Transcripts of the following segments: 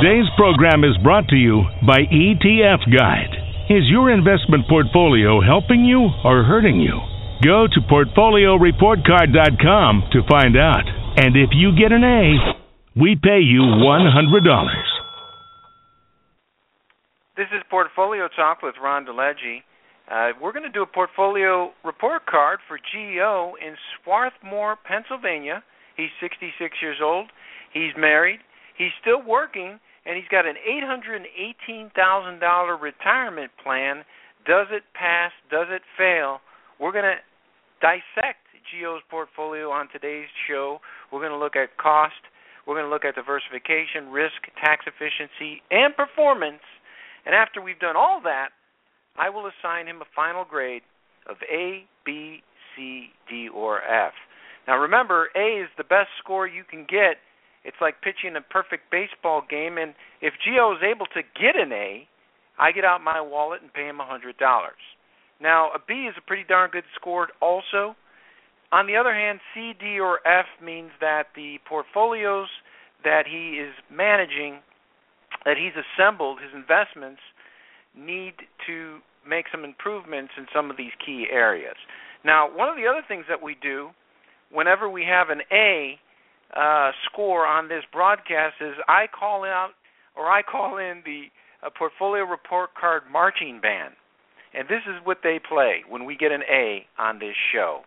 Today's program is brought to you by ETF Guide. Is your investment portfolio helping you or hurting you? Go to PortfolioReportCard.com to find out. And if you get an A, we pay you $100. This is Portfolio Talk with Ron DeLegge. We're going to do a portfolio report card for GEO in Swarthmore, Pennsylvania. He's 66 years old. He's married. He's still working, and he's got an $818,000 retirement plan. Does it pass? Does it fail? We're going to dissect GEO's portfolio on today's show. We're going to look at cost. We're going to look at diversification, risk, tax efficiency, and performance. And after we've done all that, I will assign him a final grade of A, B, C, D, or F. Now remember, A is the best score you can get. It's like pitching a perfect baseball game, and if Gio is able to get an A, I get out my wallet and pay him $100. Now, a B is a pretty darn good score also. On the other hand, C, D, or F means that the portfolios that he is managing, that he's assembled, his investments, need to make some improvements in some of these key areas. Now, one of the other things that we do whenever we have an A score on this broadcast is I call in the portfolio report card marching band. And this is what they play when we get an A on this show.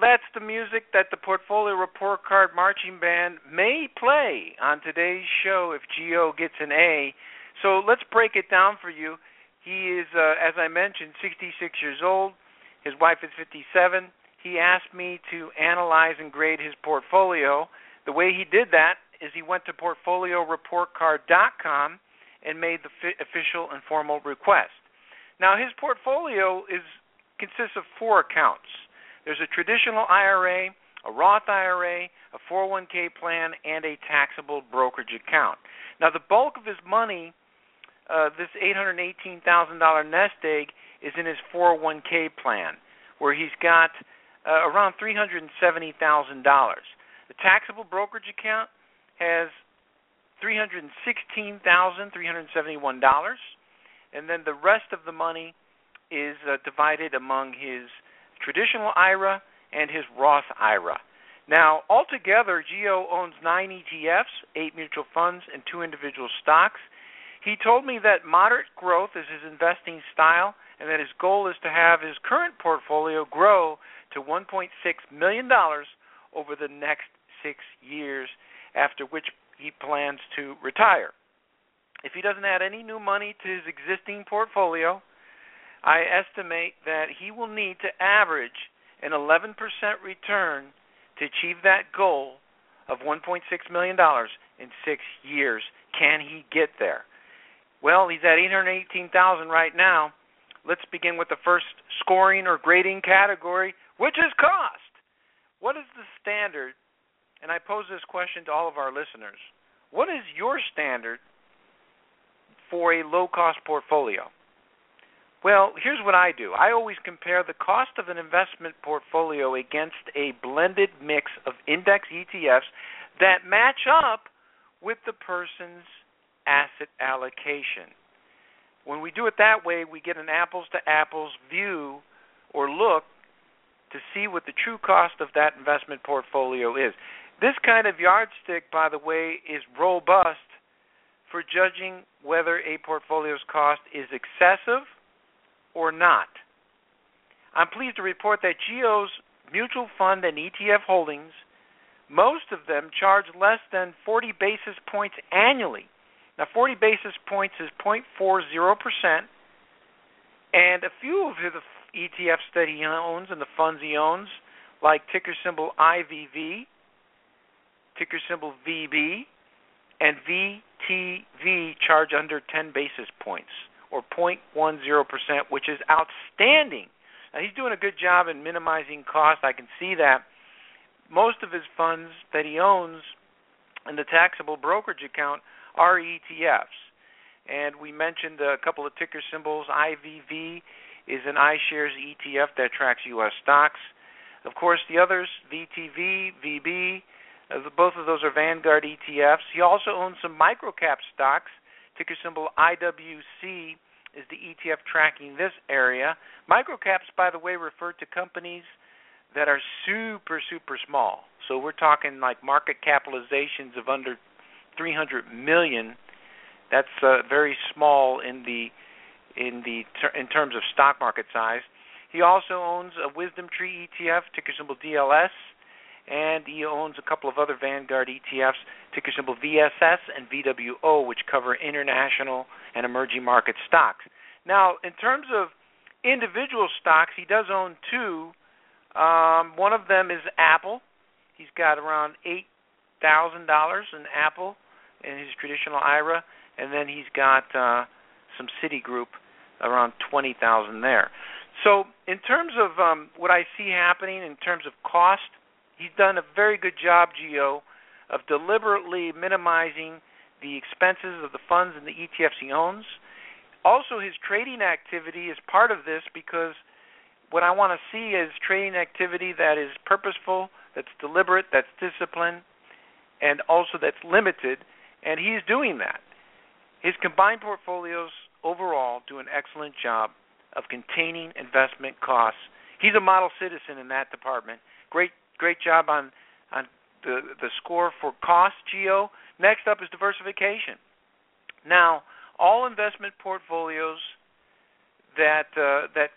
That's the music that the Portfolio Report Card Marching Band may play on today's show if Gio gets an A. So let's break it down for you. He is, as I mentioned, 66 years old. His wife is 57. He asked me to analyze and grade his portfolio. The way he did that is he went to PortfolioReportCard.com and made the official and formal request. Now, his portfolio consists of four accounts. There's a traditional IRA, a Roth IRA, a 401k plan, and a taxable brokerage account. Now, the bulk of his money, this $818,000 nest egg, is in his 401k plan, where he's got around $370,000. The taxable brokerage account has $316,371, and then the rest of the money is divided among his traditional IRA and his Roth IRA. Now, altogether, Gio owns 9 ETFs, 8 mutual funds, and 2 individual stocks. He told me that moderate growth is his investing style and that his goal is to have his current portfolio grow to $1.6 million over the next 6 years, after which he plans to retire. If he doesn't add any new money to his existing portfolio, I estimate that he will need to average an 11% return to achieve that goal of $1.6 million in 6 years. Can he get there? Well, he's at $818,000 right now. Let's begin with the first scoring or grading category, which is cost. What is the standard? And I pose this question to all of our listeners. What is your standard for a low-cost portfolio? Well, here's what I do. I always compare the cost of an investment portfolio against a blended mix of index ETFs that match up with the person's asset allocation. When we do it that way, we get an apples-to-apples view or look to see what the true cost of that investment portfolio is. This kind of yardstick, by the way, is robust for judging whether a portfolio's cost is excessive or not. I'm pleased to report that Gio's mutual fund and ETF holdings, most of them charge less than 40 basis points annually. Now, 40 basis points is 0.40%, and a few of the ETFs that he owns and the funds he owns, like ticker symbol IVV, ticker symbol VB, and VTV charge under 10 basis points, or 0.10%, which is outstanding. He's doing a good job in minimizing cost. I can see that. Most of his funds that he owns in the taxable brokerage account are ETFs. And we mentioned a couple of ticker symbols. IVV is an iShares ETF that tracks U.S. stocks. Of course, the others, VTV, VB, both of those are Vanguard ETFs. He also owns some microcap stocks. Ticker symbol IWC is the ETF tracking this area. Microcaps, by the way, refer to companies that are super, super small. So we're talking like market capitalizations of under 300 million. That's very small in terms of stock market size. He also owns a WisdomTree ETF, ticker symbol DLS, and he owns a couple of other Vanguard ETFs, ticker symbol VSS and VWO, which cover international and emerging market stocks. Now, in terms of individual stocks, he does own two. One of them is Apple. He's got around $8,000 in Apple in his traditional IRA, and then he's got some Citigroup, around $20,000 there. So in terms of what I see happening in terms of cost, he's done a very good job, Gio, of deliberately minimizing the expenses of the funds and the ETFs he owns. Also, his trading activity is part of this, because what I want to see is trading activity that is purposeful, that's deliberate, that's disciplined, and also that's limited, and he's doing that. His combined portfolios overall do an excellent job of containing investment costs. He's a model citizen in that department. Great job on the score for cost, Geo. Next up is diversification. Now, all investment portfolios that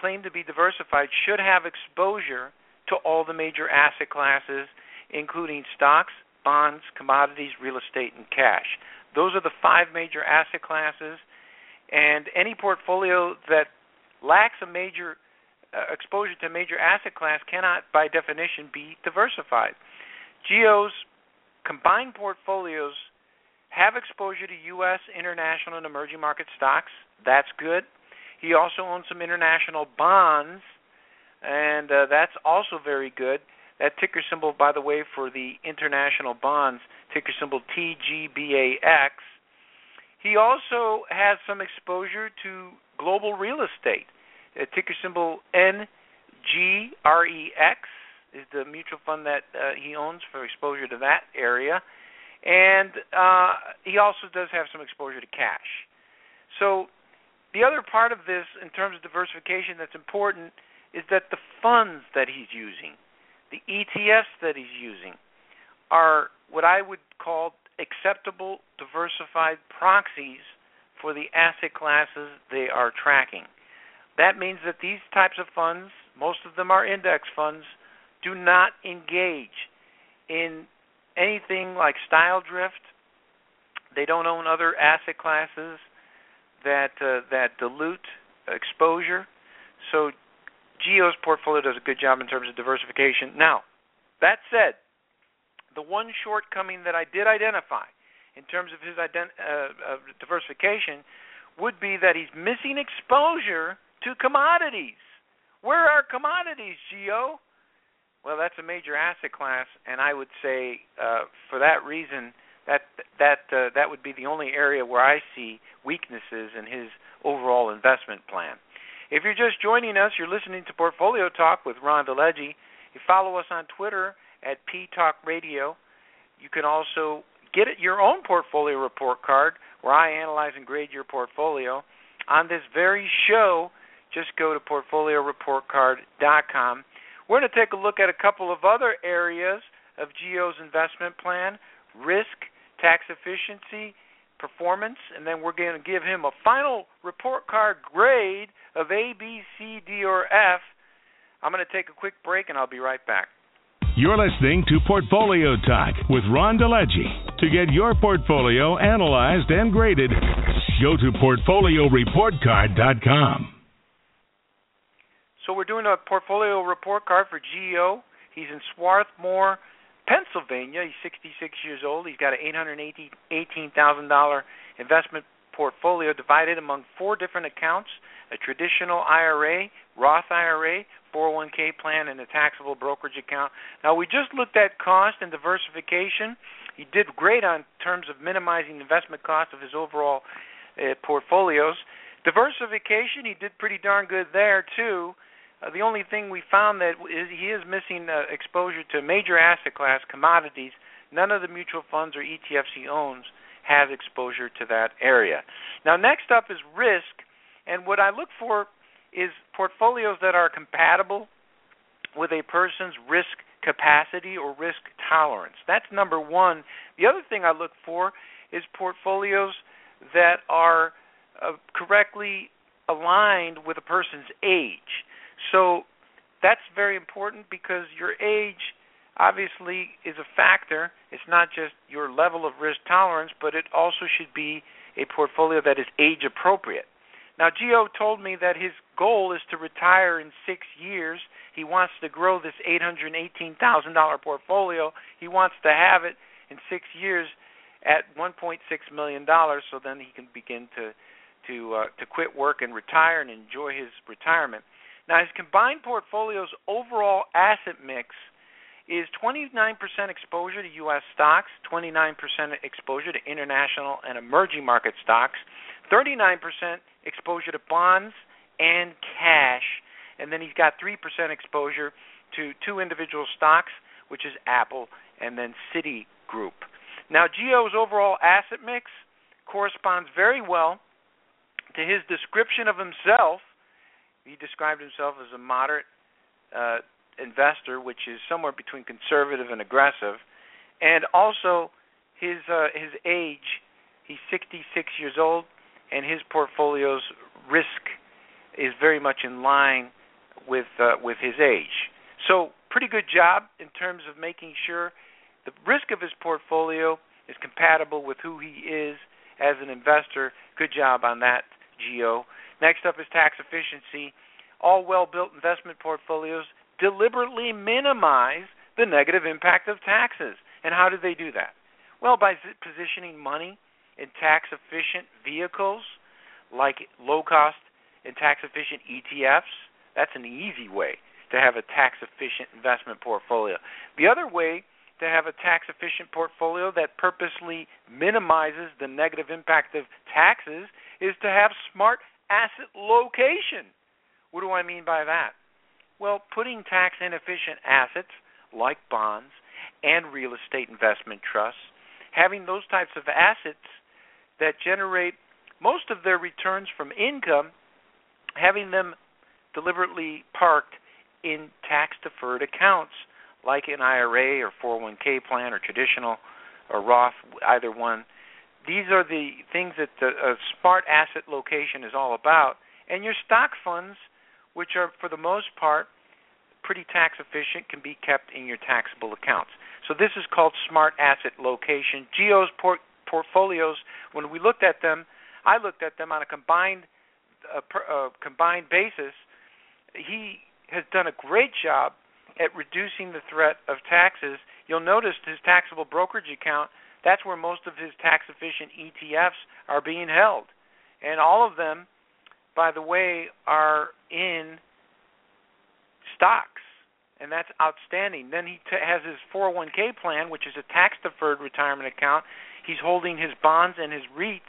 claim to be diversified should have exposure to all the major asset classes, including stocks, bonds, commodities, real estate, and cash. Those are the five major asset classes, and any portfolio that lacks a major exposure to a major asset class cannot, by definition, be diversified. GEO's combined portfolios have exposure to U.S., international, and emerging market stocks. That's good. He also owns some international bonds, and that's also very good. That ticker symbol, by the way, for the international bonds, ticker symbol TGBAX. He also has some exposure to global real estate. Ticker symbol NGREX is the mutual fund that he owns for exposure to that area. And he also does have some exposure to cash. So the other part of this in terms of diversification that's important is that the funds that he's using, the ETFs that he's using, are what I would call acceptable diversified proxies for the asset classes they are tracking. That means that these types of funds, most of them are index funds, do not engage in anything like style drift. They don't own other asset classes that dilute exposure. So GEO's portfolio does a good job in terms of diversification. Now, that said, the one shortcoming that I did identify in terms of his diversification would be that he's missing exposure to commodities. Where are commodities, Geo? Well, that's a major asset class, and I would say for that reason, that would be the only area where I see weaknesses in his overall investment plan. If you're just joining us, you're listening to Portfolio Talk with Ron DeLegge. You follow us on Twitter at PTalkRadio. You can also get your own portfolio report card, where I analyze and grade your portfolio. On this very show, just go to PortfolioReportCard.com. We're going to take a look at a couple of other areas of GEO's investment plan: risk, tax efficiency, performance, and then we're going to give him a final report card grade of A, B, C, D, or F. I'm going to take a quick break, and I'll be right back. You're listening to Portfolio Talk with Ron DeLegge. To get your portfolio analyzed and graded, go to PortfolioReportCard.com. So we're doing a portfolio report card for GEO. He's in Swarthmore, Pennsylvania. He's 66 years old. He's got an $818,000 investment portfolio divided among four different accounts: a traditional IRA, Roth IRA, 401k plan, and a taxable brokerage account. Now, we just looked at cost and diversification. He did great on terms of minimizing investment cost of his overall portfolios. Diversification, he did pretty darn good there, too. The only thing we found that is he is missing exposure to major asset class, commodities. None of the mutual funds or ETFs he owns have exposure to that area. Now, next up is risk, and what I look for is portfolios that are compatible with a person's risk capacity or risk tolerance. That's number one. The other thing I look for is portfolios that are correctly aligned with a person's age. So that's very important because your age obviously is a factor. It's not just your level of risk tolerance, but it also should be a portfolio that is age appropriate. Now, Gio told me that his goal is to retire in 6 years. He wants to grow this $818,000 portfolio. He wants to have it in 6 years at $1.6 million so then he can begin to quit work and retire and enjoy his retirement. Now, his combined portfolio's overall asset mix is 29% exposure to U.S. stocks, 29% exposure to international and emerging market stocks, 39% exposure to bonds and cash, and then he's got 3% exposure to two individual stocks, which is Apple and then Citigroup. Now, Gio's overall asset mix corresponds very well to his description of himself. He described himself as a moderate investor, which is somewhere between conservative and aggressive, and also his age. He's 66 years old, and his portfolio's risk is very much in line with his age. So pretty good job in terms of making sure the risk of his portfolio is compatible with who he is as an investor. Good job on that, Gio. Next up is tax efficiency. All well-built investment portfolios deliberately minimize the negative impact of taxes. And how do they do that? Well, by positioning money in tax-efficient vehicles like low-cost and tax-efficient ETFs. That's an easy way to have a tax-efficient investment portfolio. The other way to have a tax-efficient portfolio that purposely minimizes the negative impact of taxes is to have smart asset location. What do I mean by that? Well, putting tax-inefficient assets like bonds and real estate investment trusts, having those types of assets that generate most of their returns from income, having them deliberately parked in tax-deferred accounts like an IRA or 401k plan or traditional or Roth, either one. These are the things that a smart asset location is all about. And your stock funds, which are for the most part pretty tax-efficient, can be kept in your taxable accounts. So this is called smart asset location. Gio's portfolios, when we looked at them, I looked at them on a combined basis. He has done a great job at reducing the threat of taxes. You'll notice his taxable brokerage account, that's where most of his tax-efficient ETFs are being held. And all of them, by the way, are in stocks, and that's outstanding. Then he has his 401k plan, which is a tax-deferred retirement account. He's holding his bonds and his REITs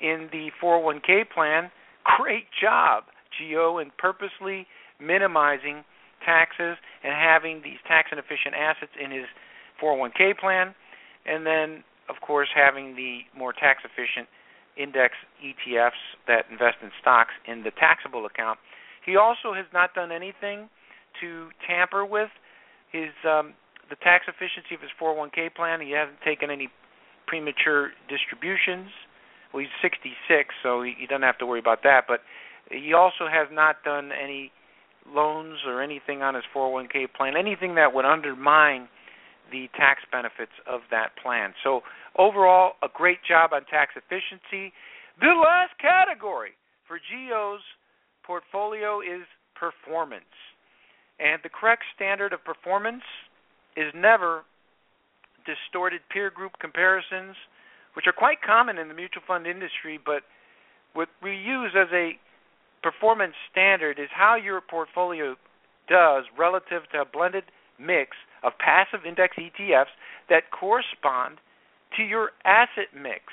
in the 401k plan. Great job, Gio, in purposely minimizing taxes and having these tax-inefficient assets in his 401k plan, and then, of course, having the more tax-efficient index ETFs that invest in stocks in the taxable account. He also has not done anything to tamper with his the tax efficiency of his 401k plan. He hasn't taken any premature distributions. Well, he's 66, so he doesn't have to worry about that. But he also has not done any loans or anything on his 401k plan, anything that would undermine the tax benefits of that plan. So overall, a great job on tax efficiency. The last category for Gio's portfolio is performance. And the correct standard of performance is never distorted peer group comparisons, which are quite common in the mutual fund industry, but what we use as a performance standard is how your portfolio does relative to a blended mix of passive index ETFs that correspond to your asset mix.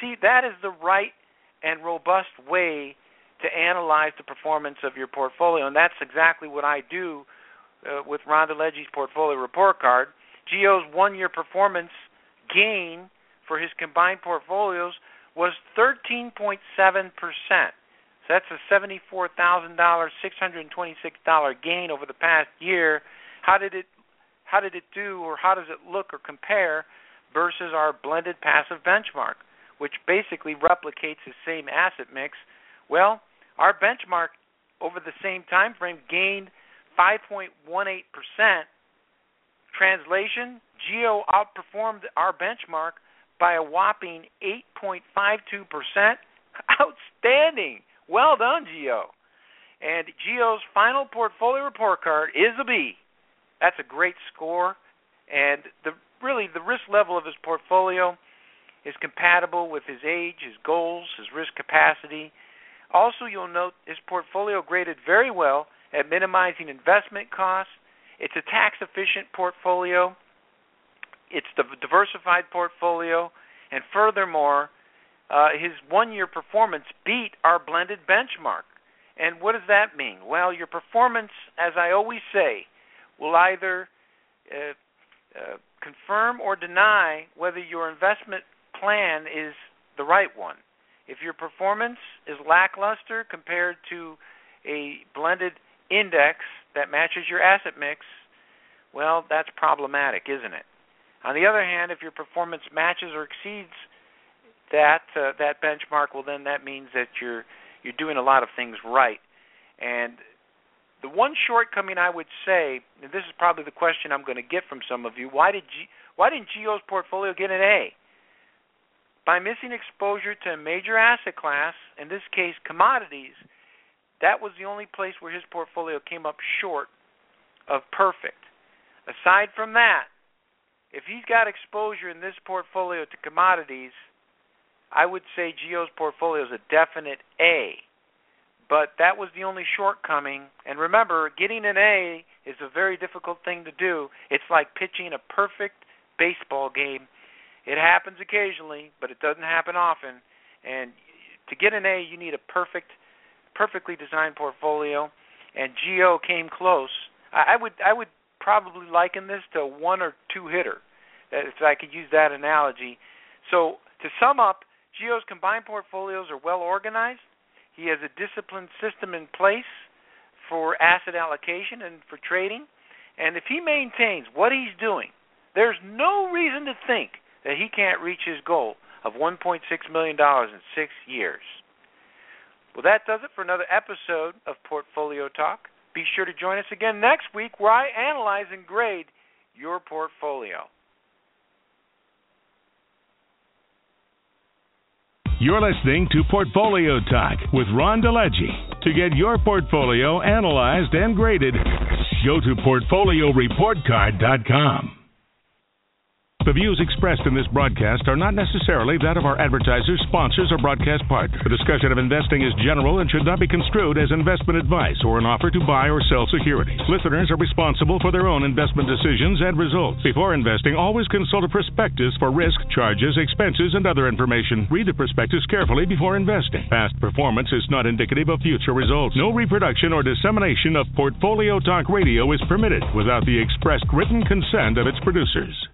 See, that is the right and robust way to analyze the performance of your portfolio, and that's exactly what I do with Ron DeLegge's Portfolio Report Card. Gio's one-year performance gain for his combined portfolios was 13.7%. So that's a $74,000, $626 gain over the past year. How did it do, or how does it look or compare versus our blended passive benchmark, which basically replicates the same asset mix? Well, our benchmark over the same time frame gained 5.18%. Translation, Geo outperformed our benchmark by a whopping 8.52%. Outstanding. Well done, Geo. And Geo's final portfolio report card is a B. That's a great score, and the risk level of his portfolio is compatible with his age, his goals, his risk capacity. Also, you'll note his portfolio graded very well at minimizing investment costs. It's a tax-efficient portfolio. It's a diversified portfolio. And furthermore, his one-year performance beat our blended benchmark. And what does that mean? Well, your performance, as I always say, will either confirm or deny whether your investment plan is the right one. If your performance is lackluster compared to a blended index that matches your asset mix, well, that's problematic, isn't it? On the other hand, if your performance matches or exceeds that benchmark, well, then that means that you're doing a lot of things right. And the one shortcoming I would say, and this is probably the question I'm going to get from some of you, why didn't Geo's portfolio get an A? By missing exposure to a major asset class, in this case commodities, that was the only place where his portfolio came up short of perfect. Aside from that, if he's got exposure in this portfolio to commodities, I would say Geo's portfolio is a definite A. But that was the only shortcoming. And remember, getting an A is a very difficult thing to do. It's like pitching a perfect baseball game. It happens occasionally, but it doesn't happen often. And to get an A, you need a perfectly designed portfolio. And Geo came close. I would probably liken this to a one- or two-hitter, if I could use that analogy. So to sum up, Geo's combined portfolios are well organized. He has a disciplined system in place for asset allocation and for trading. And if he maintains what he's doing, there's no reason to think that he can't reach his goal of $1.6 million in 6 years. Well, that does it for another episode of Portfolio Talk. Be sure to join us again next week where I analyze and grade your portfolio. You're listening to Portfolio Talk with Ron DeLegge. To get your portfolio analyzed and graded, go to PortfolioReportCard.com. The views expressed in this broadcast are not necessarily that of our advertisers, sponsors, or broadcast partners. The discussion of investing is general and should not be construed as investment advice or an offer to buy or sell securities. Listeners are responsible for their own investment decisions and results. Before investing, always consult a prospectus for risk, charges, expenses, and other information. Read the prospectus carefully before investing. Past performance is not indicative of future results. No reproduction or dissemination of Portfolio Talk Radio is permitted without the expressed written consent of its producers.